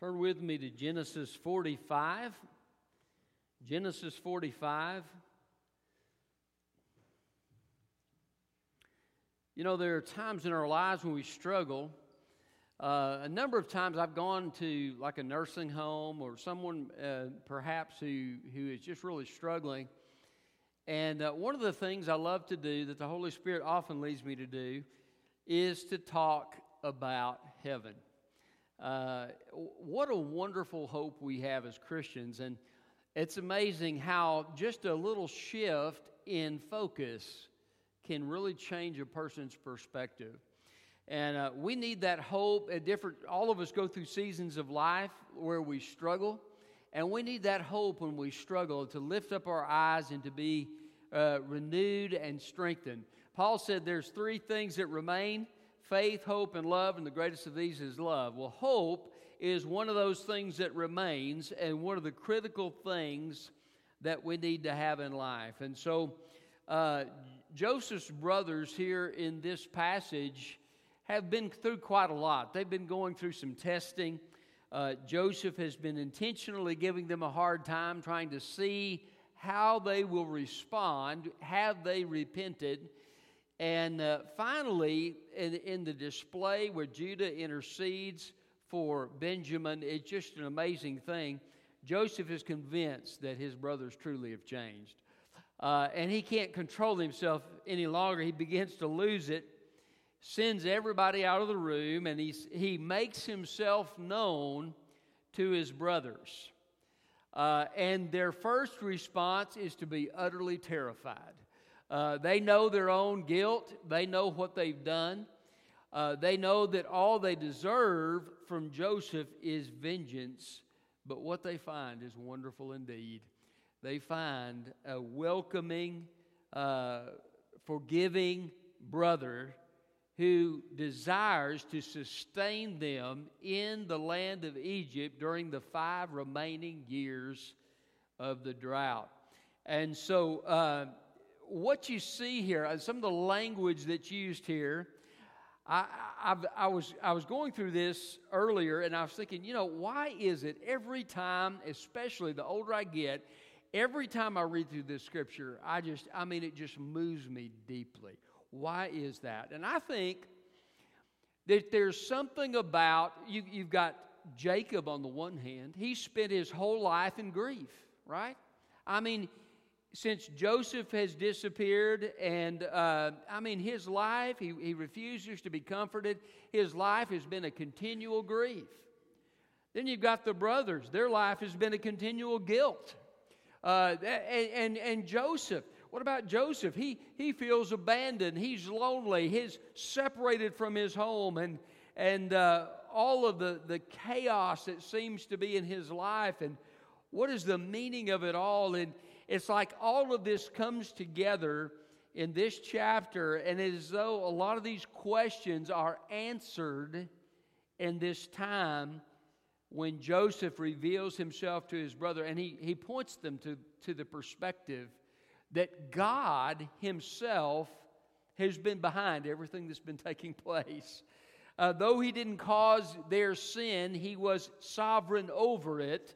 Turn with me to Genesis 45. Genesis 45. You know, there are times in our lives when we struggle. A number of times I've gone to like a nursing home or someone perhaps who is just really struggling. And one of the things I love to do that the Holy Spirit often leads me to do is to talk about heaven. What a wonderful hope we have as Christians. And it's amazing how just a little shift in focus can really change a person's perspective. And we need that hope. All of us go through seasons of life where we struggle, and we need that hope when we struggle to lift up our eyes and to be renewed and strengthened. Paul said there's three things that remain: faith, hope, and love, and the greatest of these is love. Well, hope is one of those things that remains and one of the critical things that we need to have in life. And so Joseph's brothers here in this passage have been through quite a lot. They've been going through some testing. Joseph has been intentionally giving them a hard time, trying to see how they will respond. Have they repented? And finally, in the display where Judah intercedes for Benjamin, it's just an amazing thing. Joseph is convinced that his brothers truly have changed. And he can't control himself any longer. He begins to lose it. Sends everybody out of the room, and he makes himself known to his brothers. And their first response is to be utterly terrified. They know their own guilt. They know what they've done. They know that all they deserve from Joseph is vengeance, but what they find is wonderful indeed. They find a welcoming, forgiving brother who desires to sustain them in the land of Egypt during the 5 remaining years of the drought. And so what you see here, some of the language that's used here, I was going through this earlier, and I was thinking, you know, why is it every time, especially the older I get, every time I read through this scripture, it just moves me deeply. Why is that? And I think that there's something about, you've got Jacob on the one hand. He spent his whole life in grief, right? I mean, since Joseph has disappeared and, his life, he refuses to be comforted. His life has been a continual grief. Then you've got the brothers. Their life has been a continual guilt. And Joseph. What about Joseph? He feels abandoned. He's lonely. He's separated from his home and all of the chaos that seems to be in his life. And what is the meaning of it all? And it's like all of this comes together in this chapter, and it is as though a lot of these questions are answered in this time when Joseph reveals himself to his brother, and he points them to the perspective that God himself has been behind everything that's been taking place. Though he didn't cause their sin, he was sovereign over it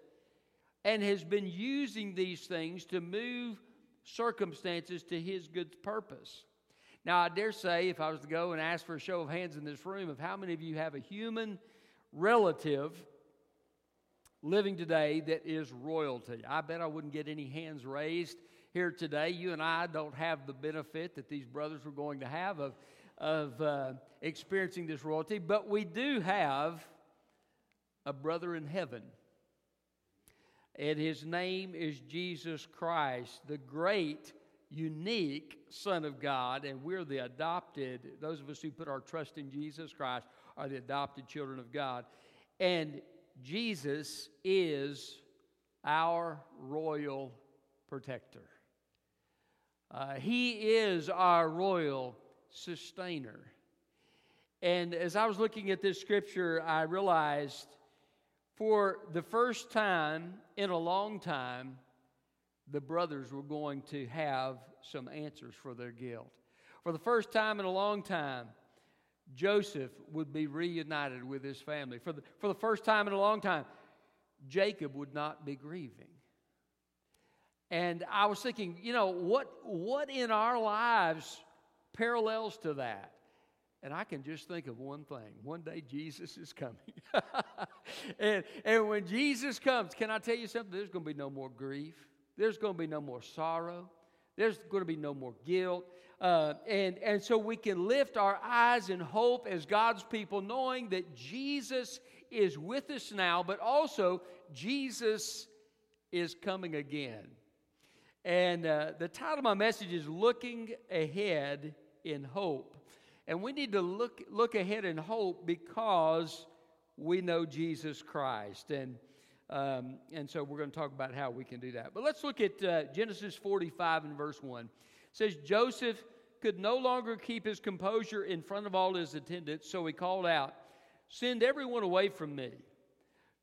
and has been using these things to move circumstances to his good purpose. Now, I dare say, if I was to go and ask for a show of hands in this room of how many of you have a human relative living today that is royalty, I bet I wouldn't get any hands raised here today. You and I don't have the benefit that these brothers were going to have of experiencing this royalty, but we do have a brother in heaven, and his name is Jesus Christ, the great, unique Son of God, and we're the adopted, those of us who put our trust in Jesus Christ are the adopted children of God, and Jesus is our royal protector. He is our royal sustainer. And as I was looking at this scripture, I realized for the first time in a long time, the brothers were going to have some answers for their guilt. For the first time in a long time, Joseph would be reunited with his family. For the first time in a long time, Jacob would not be grieving. And I was thinking, you know, what in our lives parallels to that? And I can just think of one thing. One day Jesus is coming. And when Jesus comes, can I tell you something? There's going to be no more grief. There's going to be no more sorrow. There's going to be no more guilt. And so we can lift our eyes in hope as God's people, knowing that Jesus is with us now, but also Jesus is coming again. And the title of my message is Looking Ahead in Hope. And we need to look ahead in hope because we know Jesus Christ. And so we're going to talk about how we can do that. But let's look at Genesis 45 and verse 1. It says, Joseph could no longer keep his composure in front of all his attendants, so he called out, "Send everyone away from me."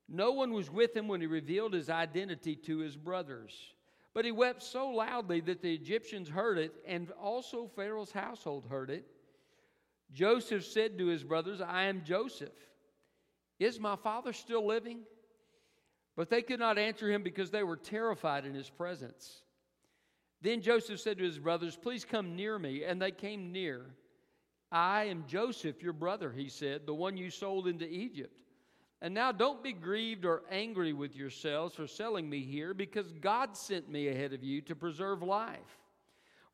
No one was with him when he revealed his identity to his brothers. But he wept so loudly that the Egyptians heard it, and also Pharaoh's household heard it. Joseph said to his brothers, "I am Joseph. Is my father still living?" But they could not answer him because they were terrified in his presence. Then Joseph said to his brothers, "Please come near me." And they came near. "I am Joseph, your brother," he said, "the one you sold into Egypt. And now don't be grieved or angry with yourselves for selling me here, because God sent me ahead of you to preserve life.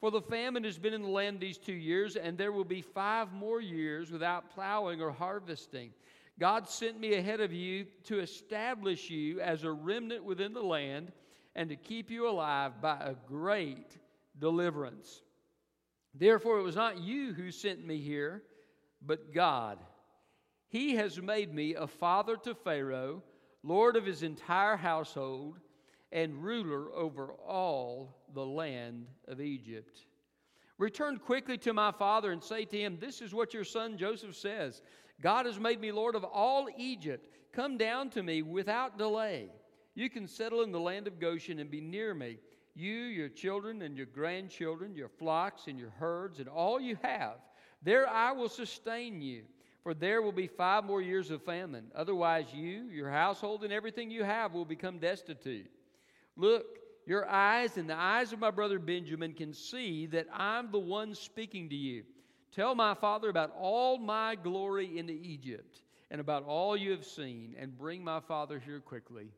For the famine has been in the land these 2 years, and there will be 5 more years without plowing or harvesting. God sent me ahead of you to establish you as a remnant within the land and to keep you alive by a great deliverance. Therefore, it was not you who sent me here, but God. He has made me a father to Pharaoh, lord of his entire household, and ruler over all the land of Egypt. Return quickly to my father and say to him, 'This is what your son Joseph says. God has made me lord of all Egypt. Come down to me without delay. You can settle in the land of Goshen and be near me, you, your children, and your grandchildren, your flocks and your herds, and all you have. There I will sustain you, for there will be 5 more years of famine. Otherwise you, your household, and everything you have will become destitute. Look, your eyes and the eyes of my brother Benjamin can see that I'm the one speaking to you. Tell my father about all my glory in Egypt and about all you have seen, and bring my father here quickly.'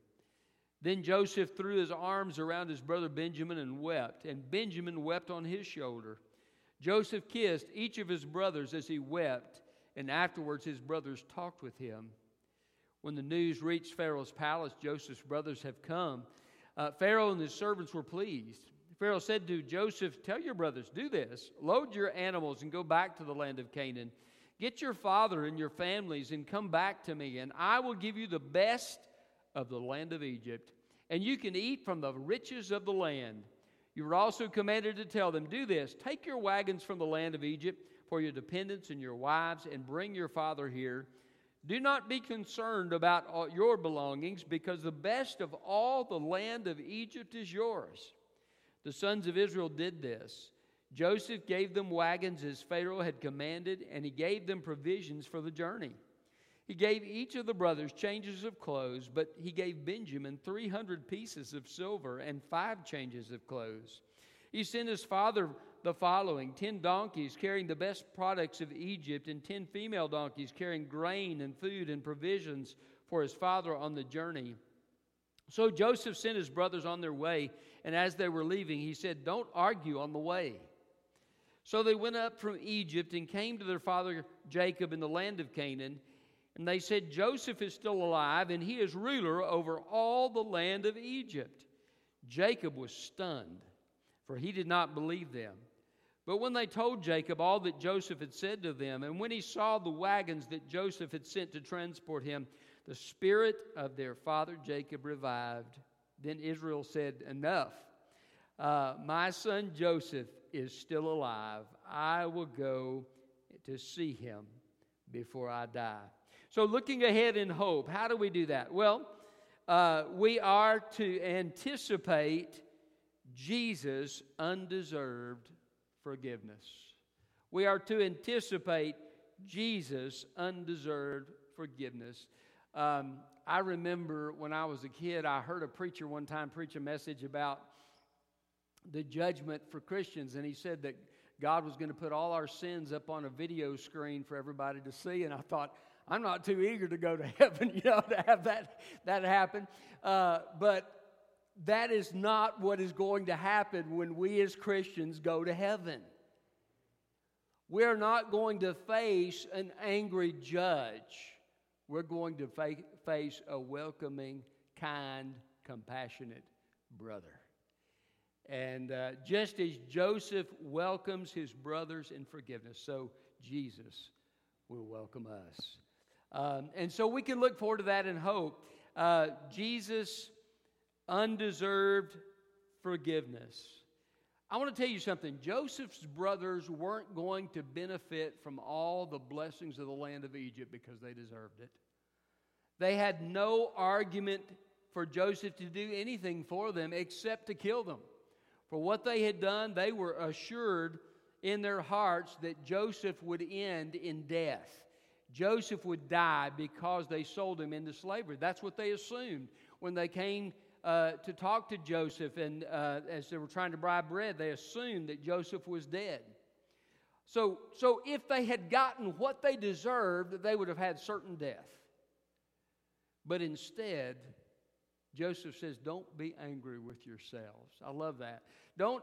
Then Joseph threw his arms around his brother Benjamin and wept, and Benjamin wept on his shoulder. Joseph kissed each of his brothers as he wept, and afterwards his brothers talked with him. When the news reached Pharaoh's palace, Joseph's brothers have come. Pharaoh and his servants were pleased. Pharaoh said to Joseph, 'Tell your brothers, do this. Load your animals and go back to the land of Canaan. Get your father and your families and come back to me, and I will give you the best of the land of Egypt, and you can eat from the riches of the land. You were also commanded to tell them, do this. Take your wagons from the land of Egypt for your dependents and your wives, and bring your father here. Do not be concerned about your belongings, because the best of all the land of Egypt is yours.' The sons of Israel did this. Joseph gave them wagons as Pharaoh had commanded, and he gave them provisions for the journey. He gave each of the brothers changes of clothes, but he gave Benjamin 300 pieces of silver and 5 changes of clothes. He sent his father the following: 10 donkeys carrying the best products of Egypt, and 10 female donkeys carrying grain and food and provisions for his father on the journey. So Joseph sent his brothers on their way, and as they were leaving, he said, 'Don't argue on the way.' So they went up from Egypt and came to their father Jacob in the land of Canaan, and they said, 'Joseph is still alive, and he is ruler over all the land of Egypt.' Jacob was stunned, for he did not believe them. But when they told Jacob all that Joseph had said to them, and when he saw the wagons that Joseph had sent to transport him, the spirit of their father Jacob revived. Then Israel said, 'Enough. My son Joseph is still alive. I will go to see him before I die.'" So looking ahead in hope, how do we do that? Well, we are to anticipate Jesus' undeserved forgiveness. We are to anticipate Jesus undeserved forgiveness. I remember when I was a kid, I heard a preacher one time preach a message about the judgment for Christians, and he said that God was going to put all our sins up on a video screen for everybody to see, and I thought, I'm not too eager to go to heaven, to have that happen. But that is not what is going to happen when we as Christians go to heaven. We're not going to face an angry judge. We're going to face a welcoming, kind, compassionate brother. And just as Joseph welcomes his brothers in forgiveness, so Jesus will welcome us. And so we can look forward to that in hope. Jesus' undeserved forgiveness. I want to tell you something. Joseph's brothers weren't going to benefit from all the blessings of the land of Egypt because they deserved it. They had no argument for Joseph to do anything for them except to kill them. For what they had done, they were assured in their hearts that Joseph would end in death. Joseph would die because they sold him into slavery. That's what they assumed when they came to talk to Joseph, and as they were trying to buy bread, they assumed that Joseph was dead. So if they had gotten what they deserved, they would have had certain death. But instead, Joseph says, "Don't be angry with yourselves." I love that. Don't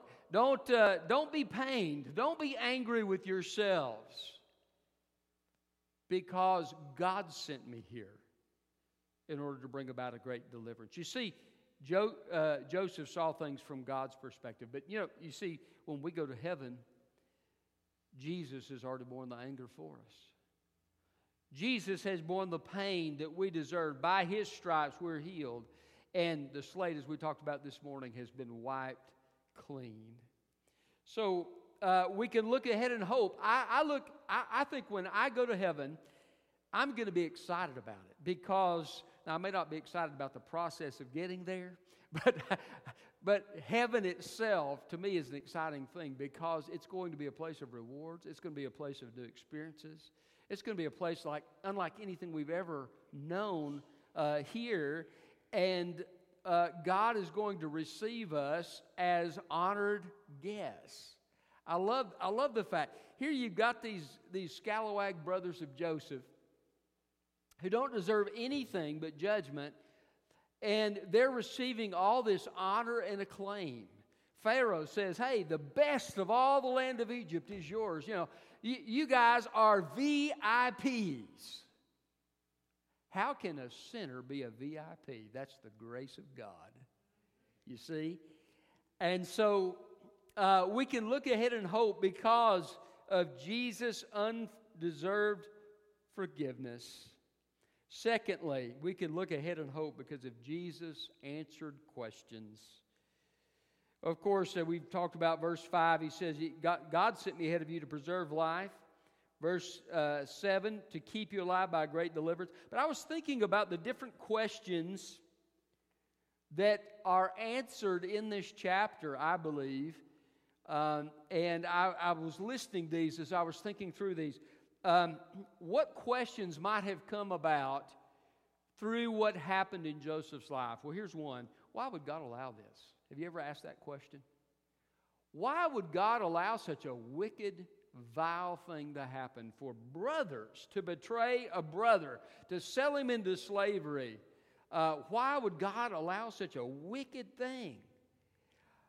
be pained. Don't be angry with yourselves, because God sent me here in order to bring about a great deliverance. You see, Joseph saw things from God's perspective. But, you see, when we go to heaven, Jesus has already borne the anger for us. Jesus has borne the pain that we deserve. By His stripes, we're healed. And the slate, as we talked about this morning, has been wiped clean. So we can look ahead and hope. I think when I go to heaven, I'm going to be excited about it, because now, I may not be excited about the process of getting there, but heaven itself, to me, is an exciting thing, because it's going to be a place of rewards. It's going to be a place of new experiences. It's going to be a place unlike anything we've ever known here, and God is going to receive us as honored guests. I love the fact here you've got these scalawag brothers of Joseph, who don't deserve anything but judgment, and they're receiving all this honor and acclaim. Pharaoh says, "Hey, the best of all the land of Egypt is yours. You guys are VIPs." How can a sinner be a VIP? That's the grace of God, you see. And so we can look ahead and hope because of Jesus' undeserved forgiveness. Secondly, we can look ahead and hope because of Jesus' answered questions. Of course, we've talked about verse 5. He says, God sent me ahead of you to preserve life. Verse 7, to keep you alive by great deliverance. But I was thinking about the different questions that are answered in this chapter, I believe. And I was listing these as I was thinking through these. What questions might have come about through what happened in Joseph's life? Well, here's one. Why would God allow this? Have you ever asked that question? Why would God allow such a wicked, vile thing to happen? For brothers to betray a brother, to sell him into slavery. Why would God allow such a wicked thing?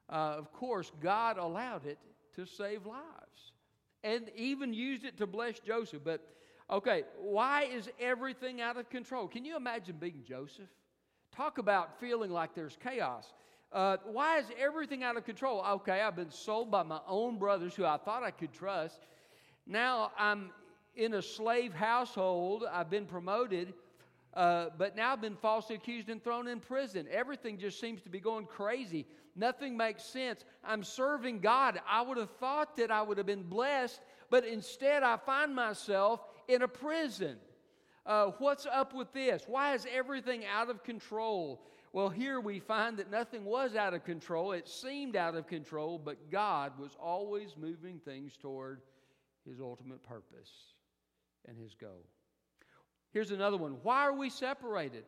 Of course, God allowed it to save lives. And even used it to bless Joseph. But, okay, why is everything out of control? Can you imagine being Joseph? Talk about feeling like there's chaos. Why is everything out of control? Okay, I've been sold by my own brothers who I thought I could trust. Now I'm in a slave household. I've been promoted. But now I've been falsely accused and thrown in prison. Everything just seems to be going crazy. Nothing makes sense. I'm serving God. I would have thought that I would have been blessed, but instead I find myself in a prison. What's up with this? Why is everything out of control? Well, here we find that nothing was out of control. It seemed out of control, but God was always moving things toward His ultimate purpose. and his goal. Here's another one. Why are we separated?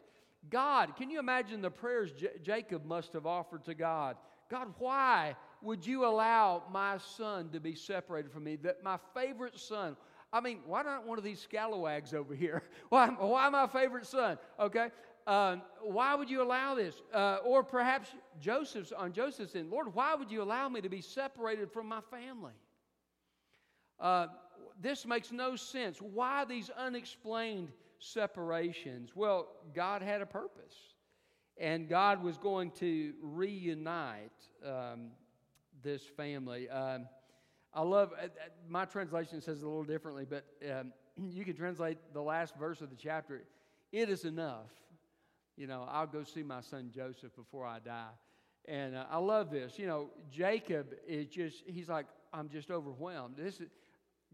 God, can you imagine the prayers Jacob must have offered to God? God, why would you allow my son to be separated from me? That my favorite son. I mean, why not one of these scalawags over here? Why my favorite son? Okay. Why would you allow this? Or perhaps Joseph's end. Lord, why would you allow me to be separated from my family? This makes no sense. Why these unexplained separations? Well, God had a purpose, and God was going to reunite this family. I love, my translation says it a little differently, but you can translate the last verse of the chapter, it is enough. You know, I'll go see my son Joseph before I die. And I love this. You know, Jacob is just, he's like, I'm just overwhelmed. This is,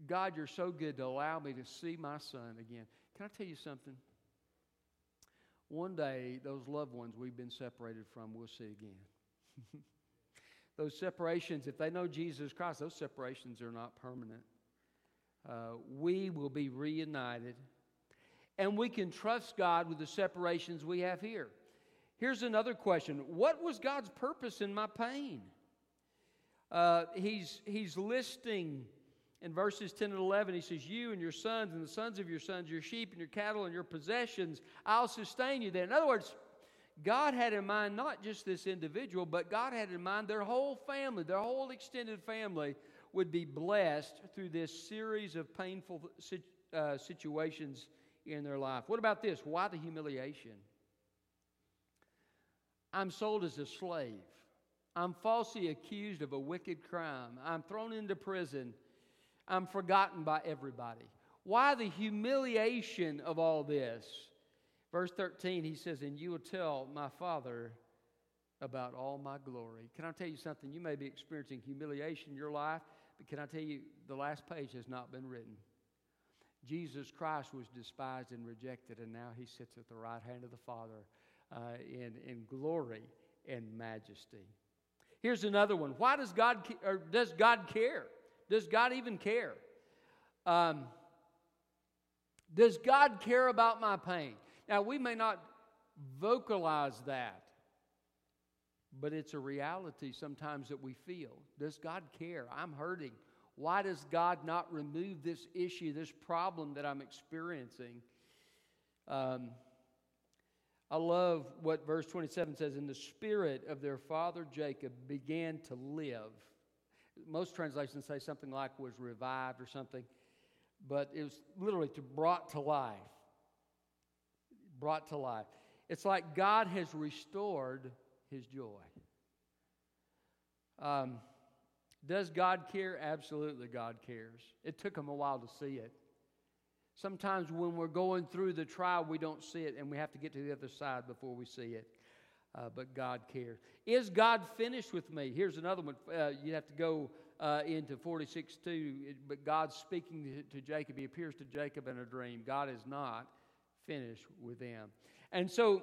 God, you're so good to allow me to see my son again. Can I tell you something? One day, those loved ones we've been separated from, we'll see again. Those separations, if they know Jesus Christ, those separations are not permanent. We will be reunited. And we can trust God with the separations we have here. Here's another question. What was God's purpose in my pain? He's listing in verses 10 and 11. He says, you and your sons and the sons of your sons, your sheep and your cattle and your possessions, I'll sustain you there. In other words, God had in mind not just this individual, but God had in mind their whole family, their whole extended family would be blessed through this series of painful situations in their life. What about this? Why the humiliation? I'm sold as a slave. I'm falsely accused of a wicked crime. I'm thrown into prison. I'm forgotten by everybody. Why the humiliation of all this? Verse 13, he says, and you will tell my father about all my glory. Can I tell you something? You may be experiencing humiliation in your life, but can I tell you, the last page has not been written. Jesus Christ was despised and rejected, and now he sits at the right hand of the Father in glory and majesty. Here's another one. Why does God or does God care? Does God even care? Does God care about my pain? Now, we may not vocalize that, but it's a reality sometimes that we feel. Does God care? I'm hurting. Why does God not remove this issue, this problem that I'm experiencing? I love what verse 27 says, and the spirit of their father Jacob began to live. Most translations say something like was revived or something, but it was literally brought to life. Brought to life. It's like God has restored his joy. Does God care? Absolutely, God cares. It took him a while to see it. Sometimes when we're going through the trial, we don't see it, and we have to get to the other side before we see it. But God cares. Is God finished with me? Here's another one. You have to go into 46:2. But God's speaking to Jacob. He appears to Jacob in a dream. God is not finished with him. And so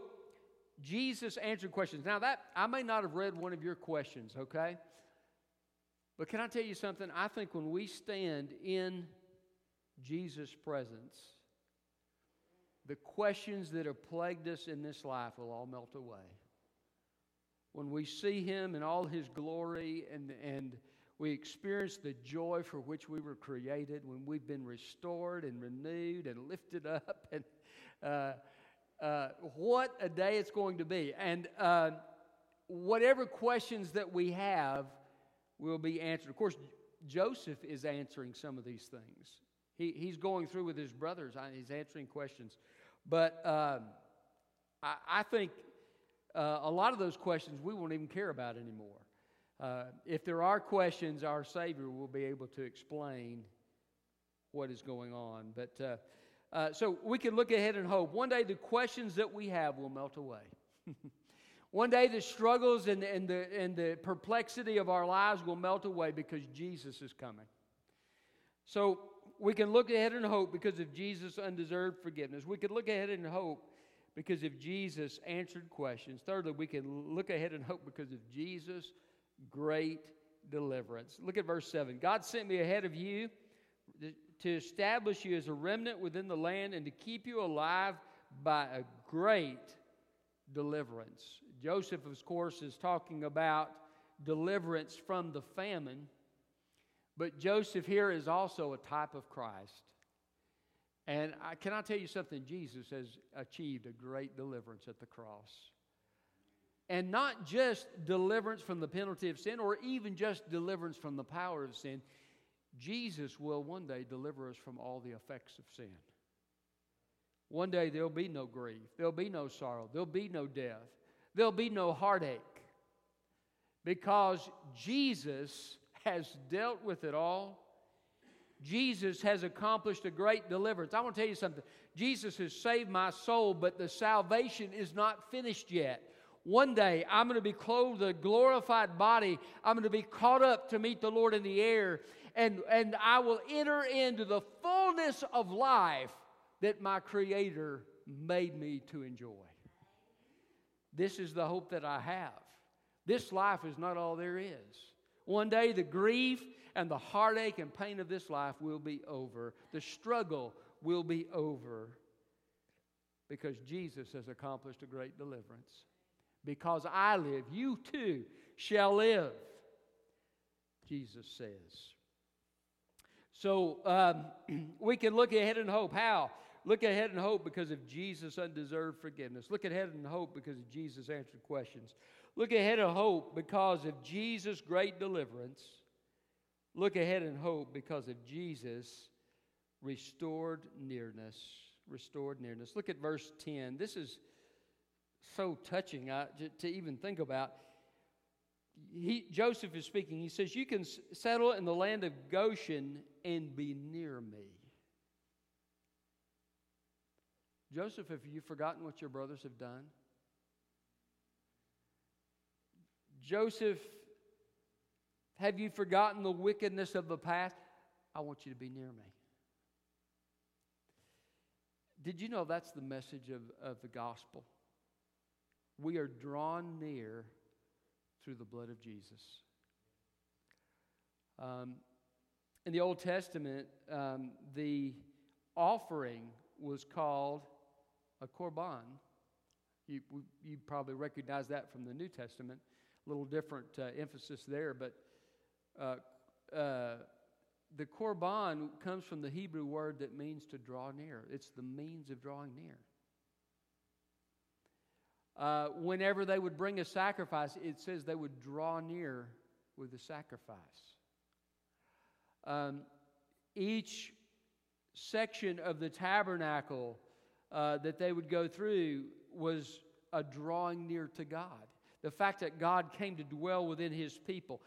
Jesus answered questions. Now, that I may not have read one of your questions, okay? But can I tell you something? I think when we stand in Jesus' presence, the questions that have plagued us in this life will all melt away. When we see him in all his glory and we experience the joy for which we were created, when we've been restored and renewed and lifted up, and what a day it's going to be. And whatever questions that we have, will be answered. Of course, Joseph is answering some of these things. He's going through with his brothers. He's answering questions. But I think a lot of those questions we won't even care about anymore. If there are questions, our Savior will be able to explain what is going on. But so we can look ahead and hope. One day the questions that we have will melt away. One day the struggles and the perplexity of our lives will melt away because Jesus is coming. So we can look ahead and hope because of Jesus' undeserved forgiveness. We can look ahead and hope because of Jesus' answered questions. Thirdly, we can look ahead and hope because of Jesus' great deliverance. Look at verse 7. God sent me ahead of you to establish you as a remnant within the land and to keep you alive by a great deliverance. Joseph, of course, is talking about deliverance from the famine, but Joseph here is also a type of Christ. And can I tell you something? Jesus has achieved a great deliverance at the cross. And not just deliverance from the penalty of sin, or even just deliverance from the power of sin. Jesus will one day deliver us from all the effects of sin. One day there'll be no grief. There'll be no sorrow. There'll be no death. There'll be no heartache. Because Jesus has dealt with it all. Jesus has accomplished a great deliverance. I want to tell you something. Jesus has saved my soul, but the salvation is not finished yet. One day, I'm going to be clothed with a glorified body. I'm going to be caught up to meet the Lord in the air. And I will enter into the fullness of life that my Creator made me to enjoy. This is the hope that I have. This life is not all there is. One day, the grief and the heartache and pain of this life will be over. The struggle will be over. Because Jesus has accomplished a great deliverance. Because I live, you too shall live, Jesus says. So we can look ahead and hope. How? Look ahead and hope because of Jesus' undeserved forgiveness. Look ahead and hope because of Jesus' answered questions. Look ahead and hope because of Jesus' great deliverance. Look ahead and hope because of Jesus' restored nearness. Restored nearness. Look at verse 10. This is so touching to even think about. Joseph is speaking. He says, you can settle in the land of Goshen and be near me. Joseph, have you forgotten what your brothers have done? Joseph, have you forgotten the wickedness of the past? I want you to be near me. Did you know that's the message of the gospel? We are drawn near through the blood of Jesus. In the Old Testament, the offering was called a korban. You probably recognize that from the New Testament. A little different emphasis there, but the korban comes from the Hebrew word that means to draw near. It's the means of drawing near. Whenever they would bring a sacrifice, it says they would draw near with the sacrifice. Each section of the tabernacle that they would go through was a drawing near to God. The fact that God came to dwell within His people.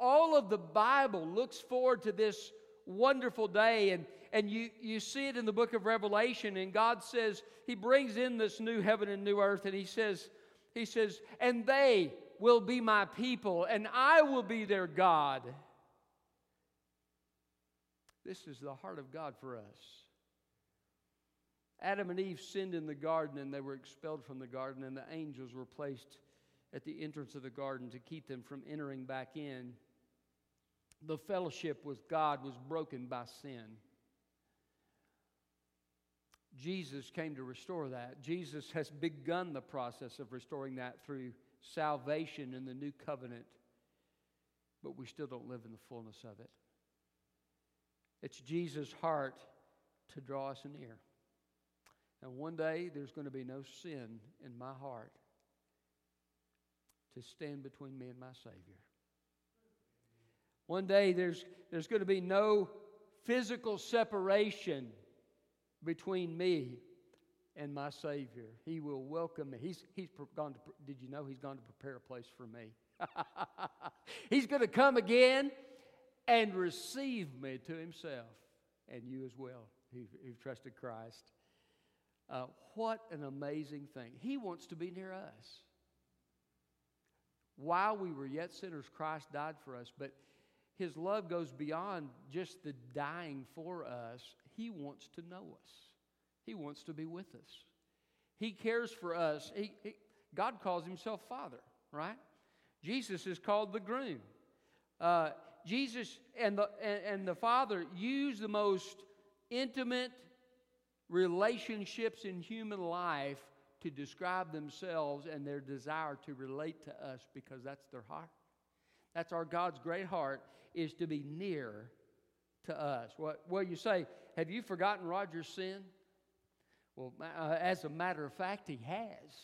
All of the Bible looks forward to this wonderful day, and you see it in the book of Revelation, and God says, He brings in this new heaven and new earth, and He says, and they will be my people, and I will be their God. This is the heart of God for us. Adam and Eve sinned in the garden, and they were expelled from the garden, and the angels were placed at the entrance of the garden to keep them from entering back in. The fellowship with God was broken by sin. Jesus came to restore that. Jesus has begun the process of restoring that through salvation in the new covenant, but we still don't live in the fullness of it. It's Jesus' heart to draw us near. And one day there's going to be no sin in my heart to stand between me and my Savior. One day there's going to be no physical separation between me and my Savior. He will welcome me. He's gone to, did you know He's gone to prepare a place for me? He's going to come again and receive me to Himself, and you as well who've trusted Christ. What an amazing thing. He wants to be near us. While we were yet sinners, Christ died for us, but His love goes beyond just the dying for us. He wants to know us. He wants to be with us. He cares for us. God calls Himself Father, right? Jesus is called the groom. Jesus and the Father use the most intimate relationships in human life to describe themselves and their desire to relate to us, because that's their heart. That's our God's great heart, is to be near to us. Well, you say, have you forgotten Roger's sin? Well, as a matter of fact, he has.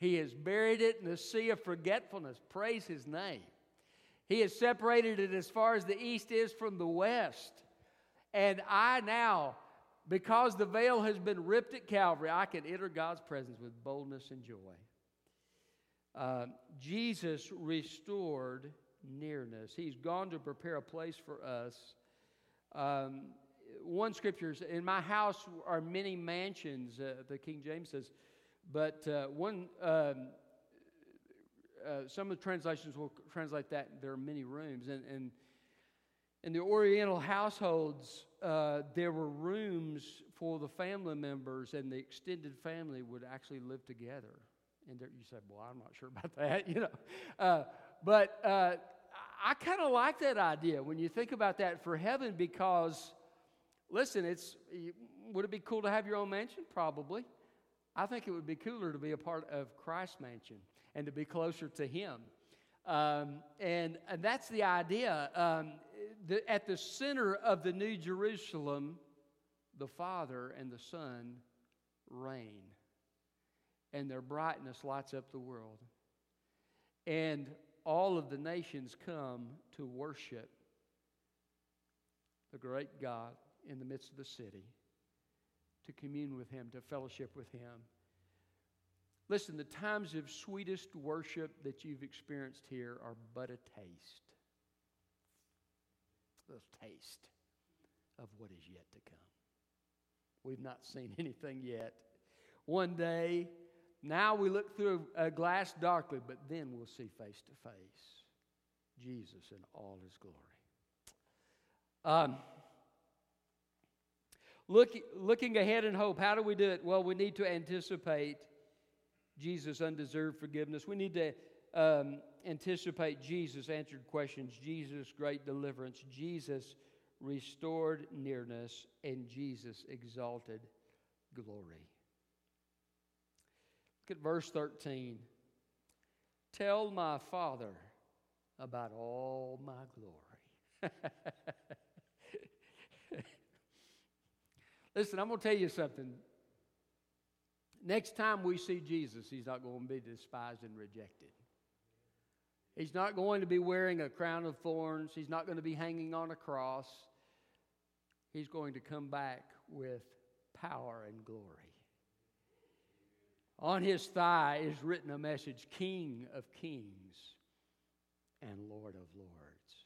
He has buried it in the sea of forgetfulness. Praise his name. He has separated it as far as the east is from the west. And I now, because the veil has been ripped at Calvary, I can enter God's presence with boldness and joy. Jesus restored nearness. He's gone to prepare a place for us. One scripture is, in my house are many mansions, the King James says, but some of the translations will translate that there are many rooms. And in the Oriental households, there were rooms for the family members, and the extended family would actually live together. And there, you said, well, I'm not sure about that, you know. But I kind of like that idea when you think about that for heaven, because, listen, would it be cool to have your own mansion? Probably. I think it would be cooler to be a part of Christ's mansion and to be closer to Him. And that's the idea. At the center of the New Jerusalem, the Father and the Son reign, and their brightness lights up the world. And all of the nations come to worship the great God in the midst of the city, to commune with Him, to fellowship with Him. Listen, the times of sweetest worship that you've experienced here are but a taste. A taste of what is yet to come. We've not seen anything yet. One day, now we look through a glass darkly, but then we'll see face to face Jesus in all His glory. Looking ahead in hope, how do we do it? Well, we need to anticipate Jesus' undeserved forgiveness. We need to anticipate Jesus' answered questions, Jesus' great deliverance, Jesus' restored nearness, and Jesus' exalted glory. Look at verse 13. Tell my Father about all my glory. Listen, I'm going to tell you something. Next time we see Jesus, He's not going to be despised and rejected. He's not going to be wearing a crown of thorns. He's not going to be hanging on a cross. He's going to come back with power and glory. On His thigh is written a message, King of Kings and Lord of Lords.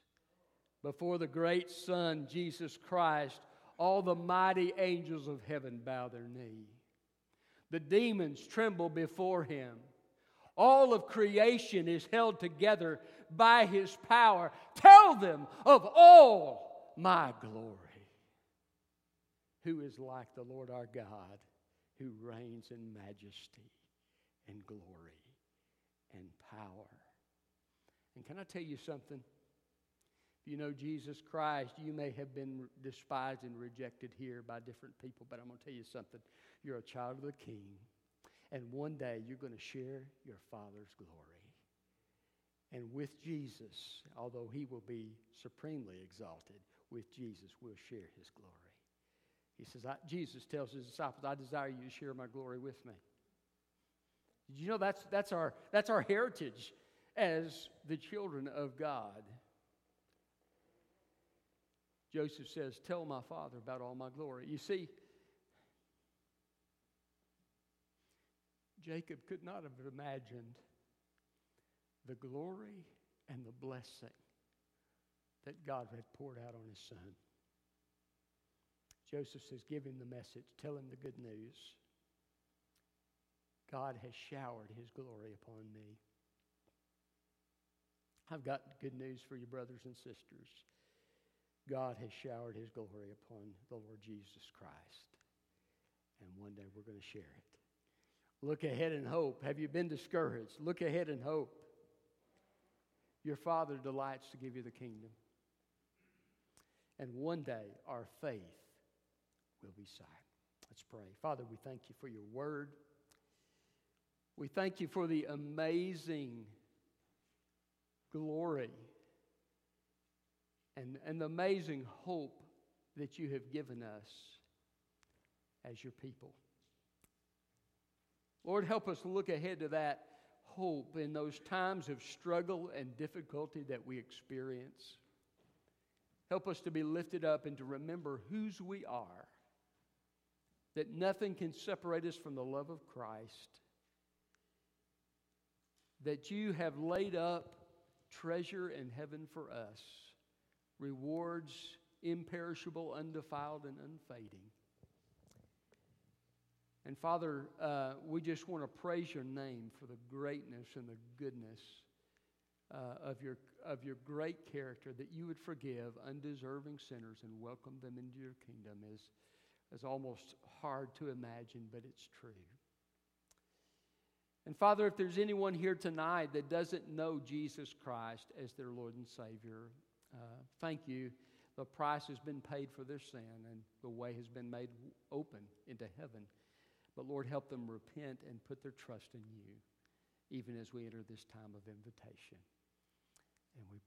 Before the great Son, Jesus Christ, all the mighty angels of heaven bow their knee. The demons tremble before Him. All of creation is held together by His power. Tell them of all my glory. Who is like the Lord our God, who reigns in majesty and glory and power. And can I tell you something? If you know Jesus Christ, you may have been despised and rejected here by different people, but I'm going to tell you something. You're a child of the King. And one day you're going to share your Father's glory. And with Jesus, although He will be supremely exalted, with Jesus we'll share His glory. He says, Jesus tells His disciples, I desire you to share my glory with me. Did you know that's our heritage as the children of God? Joseph says, tell my Father about all my glory. You see, Jacob could not have imagined the glory and the blessing that God had poured out on His Son. Joseph says, give Him the message. Tell Him the good news. God has showered His glory upon me. I've got good news for you, brothers and sisters. God has showered His glory upon the Lord Jesus Christ. And one day we're going to share it. Look ahead in hope. Have you been discouraged? Look ahead in hope. Your Father delights to give you the kingdom. and one day our faith will be sight. Let's pray. Father, we thank you for your word. We thank you for the amazing glory and the amazing hope that you have given us as your people. Lord, help us look ahead to that hope in those times of struggle and difficulty that we experience. Help us to be lifted up and to remember whose we are, that nothing can separate us from the love of Christ, that you have laid up treasure in heaven for us, rewards imperishable, undefiled, and unfading. And Father, we just want to praise your name for the greatness and the goodness of your great character, that you would forgive undeserving sinners and welcome them into your kingdom is almost hard to imagine, but it's true. And Father, if there's anyone here tonight that doesn't know Jesus Christ as their Lord and Savior, thank you. The price has been paid for their sin, and the way has been made open into heaven. But Lord, help them repent and put their trust in you, even as we enter this time of invitation. And we